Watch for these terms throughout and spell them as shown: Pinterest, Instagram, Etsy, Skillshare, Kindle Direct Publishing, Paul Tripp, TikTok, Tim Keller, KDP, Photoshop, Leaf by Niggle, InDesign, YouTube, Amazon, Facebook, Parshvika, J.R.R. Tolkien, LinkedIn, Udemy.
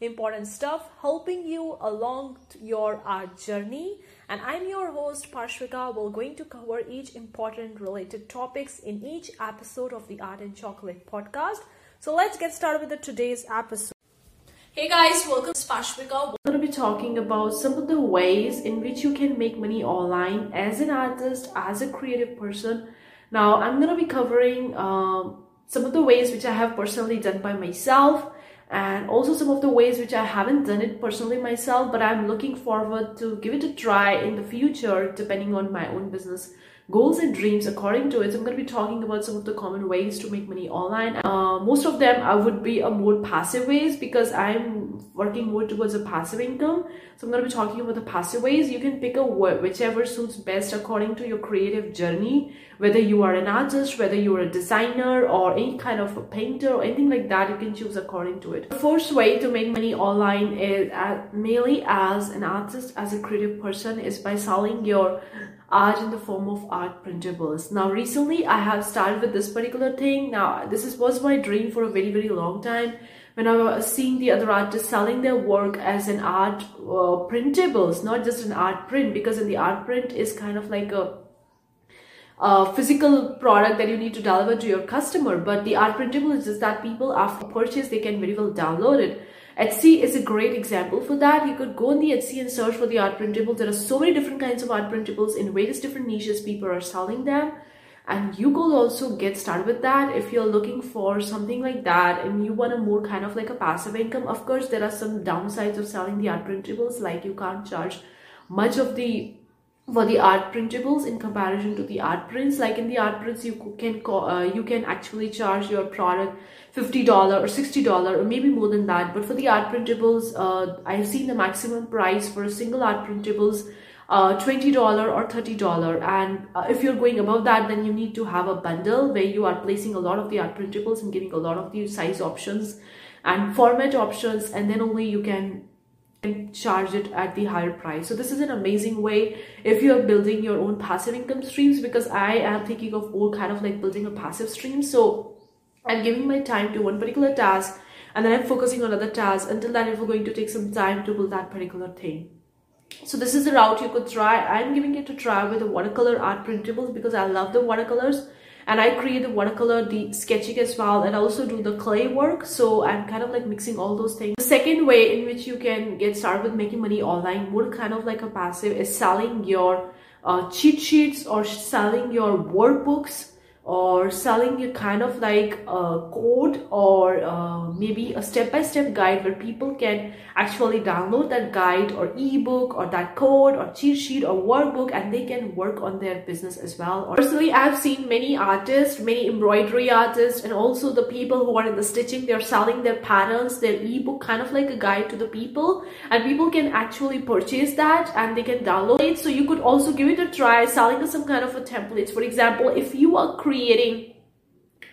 important stuff, helping you along your art journey. And I'm your host Parshvika. We're going to cover each important related topics in each episode of the Art and Chocolate podcast. So let's get started with today's episode. Hey guys, welcome to Parshvika. We're going to be talking about some of the ways in which you can make money online as an artist, as a creative person. Now I'm going to be covering some of the ways which I have personally done by myself, and also some of the ways which I haven't done it personally myself, but I'm looking forward to give it a try in the future depending on my own business goals and dreams according to it. So I'm going to be talking about some of the common ways to make money online. Most of them I would be a more passive ways because I'm working more towards a passive income. So I'm going to be talking about the passive ways. You can pick a whichever suits best according to your creative journey, whether you are an artist, whether you are a designer or any kind of a painter or anything like that, you can choose according to it. The first way to make money online is mainly as an artist, as a creative person, is by selling your art in the form of art printables. Now recently I have started with this particular thing. Now this was my dream for a very long time. When I was seeing the other artists selling their work as an art printables, not just an art print, because in the art print is kind of like a physical product that you need to deliver to your customer, but the art printable is just that people after purchase they can very well download it. Etsy is a great example for that. You could go on the Etsy and search for the art printables. There are so many different kinds of art printables in various different niches. People are selling them, and you could also get started with that if you're looking for something like that and you want a more kind of like a passive income. Of course, there are some downsides of selling the art printables, like you can't charge much of the for the art printables in comparison to the art prints. Like in the art prints you can actually charge your product $50 or $60 or maybe more than that, but for the art printables I've seen the maximum price for a single art printables $20 or $30, and if you're going above that, then you need to have a bundle where you are placing a lot of the art printables and giving a lot of the size options and format options, and then only you can charge it at the higher price. So this is an amazing way if you are building your own passive income streams, because I am thinking of all kind of like building a passive stream. So I'm giving my time to one particular task and then I'm focusing on other tasks. Until then, if we're going to take some time to build that particular thing. So this is the route you could try. I'm giving it a try with the watercolor art printables because I love the watercolors. And I create the watercolor, the sketching as well, and I also do the clay work. So I'm kind of like mixing all those things. The second way in which you can get started with making money online, more kind of like a passive, is selling your cheat sheets or selling your workbooks or selling a kind of like a code or maybe a step-by-step guide where people can actually download that guide or ebook or that code or cheat sheet or workbook, and they can work on their business as well. Personally, I've seen many artists, many embroidery artists, and also the people who are in the stitching, they're selling their patterns, their ebook, kind of like a guide to the people, and people can actually purchase that and they can download it. So you could also give it a try selling some kind of a template. For example, if you are creating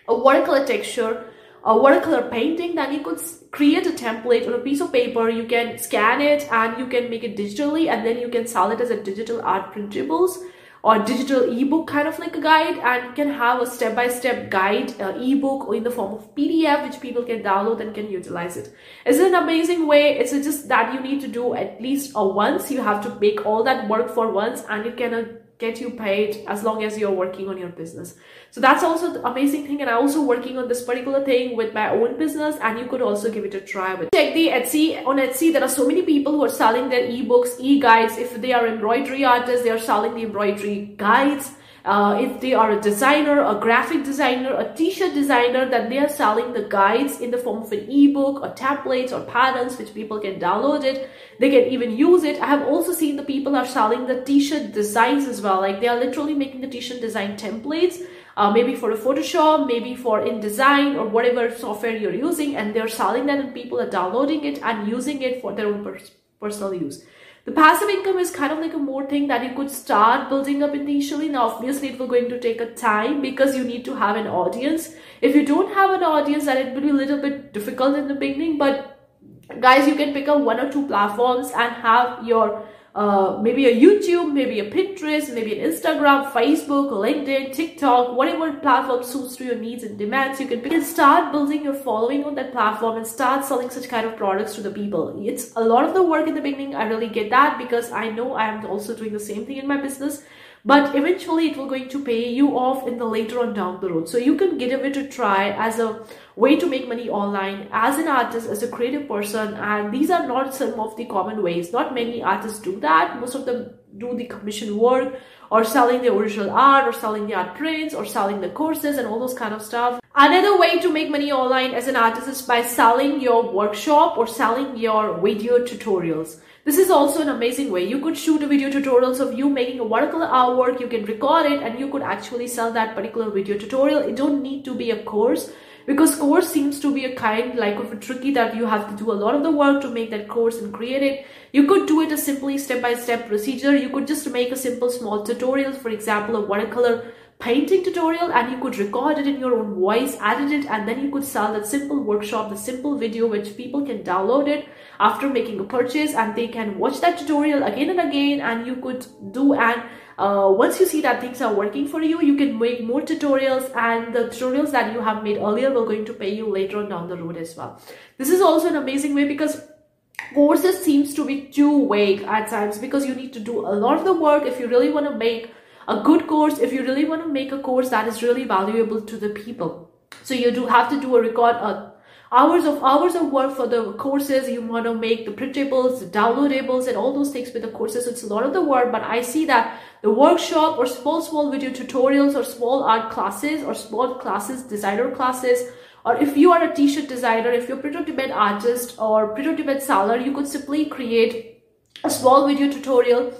a watercolor texture, a watercolor painting, then you could create a template on a piece of paper, you can scan it and you can make it digitally, and then you can sell it as a digital art printables or digital ebook, kind of like a guide, and you can have a step-by-step guide ebook or in the form of PDF which people can download and can utilize it. It's an amazing way. It's just that you need to do at least once. You have to make all that work for once, and it can get you paid as long as you're working on your business. So that's also the amazing thing, and I'm also working on this particular thing with my own business, and you could also give it a try with. Check the Etsy. On Etsy, there are so many people who are selling their ebooks, e-guides. If they are embroidery artists, they are selling the embroidery guides. If they are a designer, a graphic designer, a t-shirt designer, then they are selling the guides in the form of an ebook or templates or patterns which people can download it. They can even use it. I have also seen the people are selling the t-shirt designs as well. Like they are literally making the t-shirt design templates, maybe for a Photoshop, maybe for InDesign or whatever software you're using, and they're selling that and people are downloading it and using it for their own personal use. The passive income is kind of like a more thing that you could start building up initially. Now, obviously, it will going to take a time because you need to have an audience. If you don't have an audience, then it will be a little bit difficult in the beginning. But guys, you can pick up 1 or 2 platforms and have your maybe a YouTube, maybe a Pinterest, maybe an Instagram, Facebook, LinkedIn, TikTok, whatever platform suits to your needs and demands. You can start building your following on that platform and start selling such kind of products to the people. It's a lot of the work in the beginning. I really get that because I know I am also doing the same thing in my business. But eventually it will going to pay you off in the later on down the road. So you can give it a try as a way to make money online as an artist, as a creative person. And these are not some of the common ways. Not many artists do that. Most of them do the commission work or selling the original art or selling the art prints or selling the courses and all those kind of stuff. Another way to make money online as an artist is by selling your workshop or selling your video tutorials. This is also an amazing way. You could shoot a video tutorials of you making a watercolor artwork, you can record it, and you could actually sell that particular video tutorial. It don't need to be a course, because course seems to be a kind like of a tricky that you have to do a lot of the work to make that course and create it. You could do it a simply step-by-step procedure. You could just make a simple small tutorial, for example, a watercolor painting tutorial, and you could record it in your own voice, edit it, and then you could sell that simple workshop, the simple video, which people can download it after making a purchase and they can watch that tutorial again and again. And you could do, and once you see that things are working for you, you can make more tutorials, and the tutorials that you have made earlier will going to pay you later on down the road as well. This is also an amazing way, because courses seems to be too vague at times, because you need to do a lot of the work if you really want to make a good course, if you really want to make a course that is really valuable to the people. So you do have to do a record hours of work for the courses. You want to make the printables, the downloadables, and all those things with the courses. So it's a lot of the work, but I see that the workshop or small video tutorials or small art classes or small classes, designer classes, or if you are a t-shirt designer, if you're a print-on-demand artist or print-on-demand seller, you could simply create a small video tutorial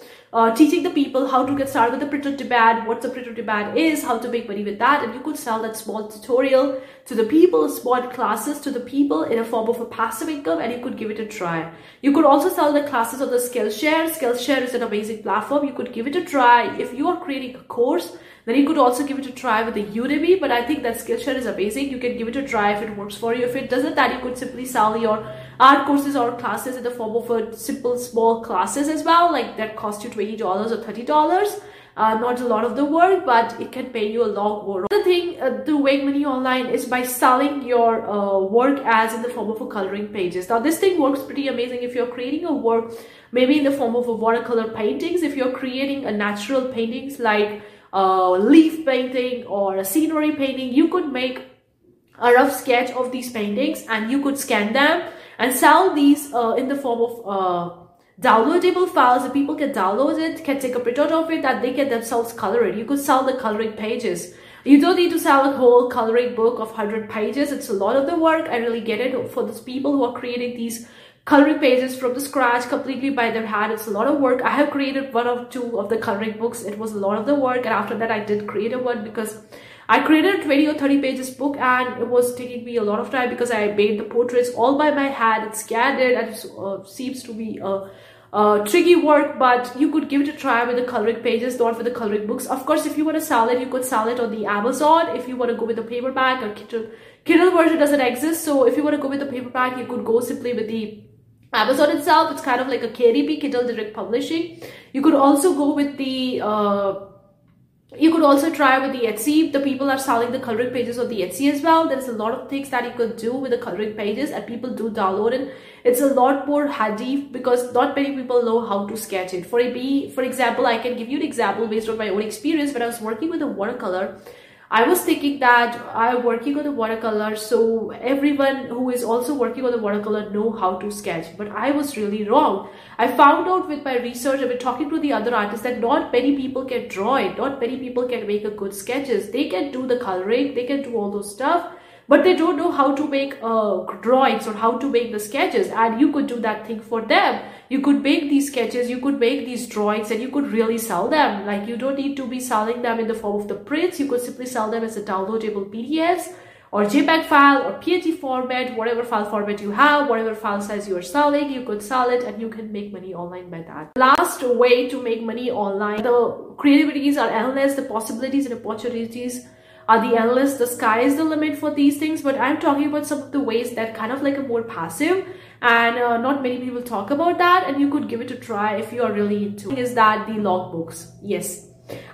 teaching the people how to get started with the print-on-demand, what the print-on-demand is, how to make money with that, and you could sell that small tutorial to the people, small classes to the people in a form of a passive income, and you could give it a try. You could also sell the classes on the Skillshare. Skillshare is an amazing platform. You could give it a try. If you are creating a course, then you could also give it a try with the Udemy, but I think that Skillshare is amazing. You can give it a try if it works for you. If it doesn't, then you could simply sell your art courses or classes in the form of a simple small classes as well, like that cost you $20 or $30. Not a lot of the work, but it can pay you a long work. The thing to make money online is by selling your work as in the form of a coloring pages. Now this thing works pretty amazing if you're creating a work maybe in the form of a watercolor paintings, if you're creating a natural paintings like leaf painting or a scenery painting. You could make a rough sketch of these paintings and you could scan them and sell these in the form of downloadable files. The people can download it, can take a printout of it, and they can themselves color it. You could sell the coloring pages. You don't need to sell a whole coloring book of 100 pages. It's a lot of the work. I really get it for those people who are creating these coloring pages from the scratch completely by their hand. It's a lot of work. I have created 1 or 2 of the coloring books. It was a lot of the work, and after that I did create a one, because I created a 20 or 30 pages book and it was taking me a lot of time, because I made the portraits all by my hand and scanned it, and it seems to be tricky work, but you could give it a try with the coloring pages, not with the coloring books. Of course, if you want to sell it, you could sell it on the Amazon. If you want to go with the paperback, or Kindle version doesn't exist. So if you want to go with the paperback, you could go simply with the Amazon itself. It's kind of like a KDP, Kindle Direct Publishing. You could also go with the you could also try with the Etsy. The people are selling the coloring pages on the Etsy as well. There's a lot of things that you could do with the coloring pages, and people do download it. It's a lot more handy because not many people know how to sketch it. For example, I can give you an example based on my own experience. When I was working with a watercolor, I was thinking that I'm working on the watercolor, so everyone who is also working on the watercolor know how to sketch. But I was really wrong. I found out with my research and talking to the other artists that not many people can draw it. Not many people can make a good sketches. They can do the coloring, they can do all those stuff, but they don't know how to make drawings or how to make the sketches. And you could do that thing for them. You could make these sketches, you could make these drawings, and you could really sell them. Like, you don't need to be selling them in the form of the prints. You could simply sell them as a downloadable PDFs or JPEG file or PNG format, whatever file format you have, whatever file size you are selling, you could sell it and you can make money online by that. Last way to make money online, the creativities are endless, the possibilities and opportunities are the endless, the sky is the limit for these things, but I'm talking about some of the ways that kind of like a more passive and not many people talk about that, and you could give it a try if you are really into it. Is that the logbooks? Yes.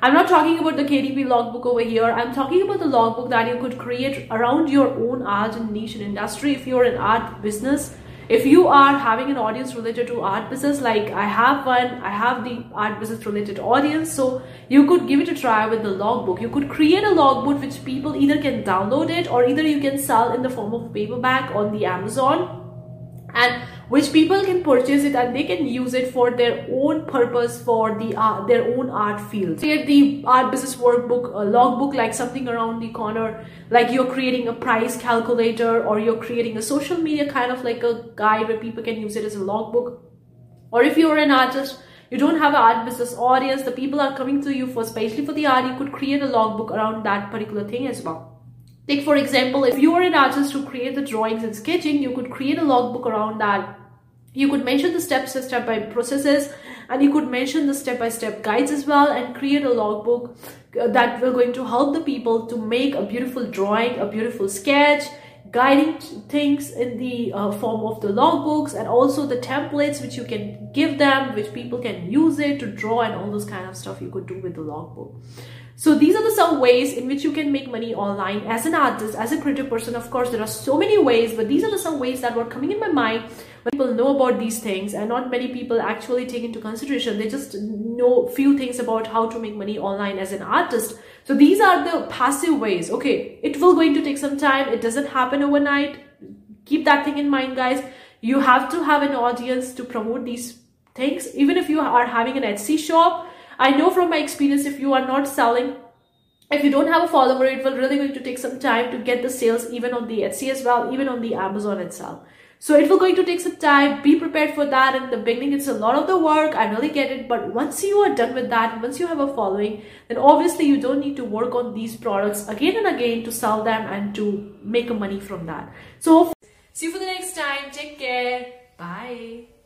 I'm not talking about the KDP logbook over here. I'm talking about the logbook that you could create around your own art and niche and industry. If you're an art business, if you are having an audience related to art business, like I have one, I have the art business related audience, so you could give it a try with the logbook. You could create a logbook which people either can download it or either you can sell in the form of paperback on the Amazon, and which people can purchase it and they can use it for their own purpose, for the their own art field. Create the art business workbook, a logbook, like something around the corner, like you're creating a price calculator or you're creating a social media kind of like a guide where people can use it as a logbook. Or if you're an artist, you don't have an art business audience, the people are coming to you for especially for the art, you could create a logbook around that particular thing as well. Take for example, if you are an artist who create the drawings and sketching, you could create a logbook around that. You could mention the step-by-step processes, and you could mention the step-by-step guides as well, and create a logbook that will going to help the people to make a beautiful drawing, a beautiful sketch, guiding things in the form of the logbooks, and also the templates which you can give them, which people can use it to draw, and all those kind of stuff you could do with the logbook. So these are the some ways in which you can make money online as an artist, as a creative person. Of course, there are so many ways, but these are the some ways that were coming in my mind when people know about these things, and not many people actually take into consideration. They just know few things about how to make money online as an artist. So these are the passive ways. Okay, it will going to take some time. It doesn't happen overnight. Keep that thing in mind, guys. You have to have an audience to promote these things. Even if you are having an Etsy shop, I know from my experience, if you are not selling, if you don't have a follower, it will really going to take some time to get the sales, even on the Etsy as well, even on the Amazon itself. So it will going to take some time. Be prepared for that. In the beginning, it's a lot of the work. I really get it. But once you are done with that, once you have a following, then obviously you don't need to work on these products again and again to sell them and to make money from that. So see you for the next time. Take care. Bye.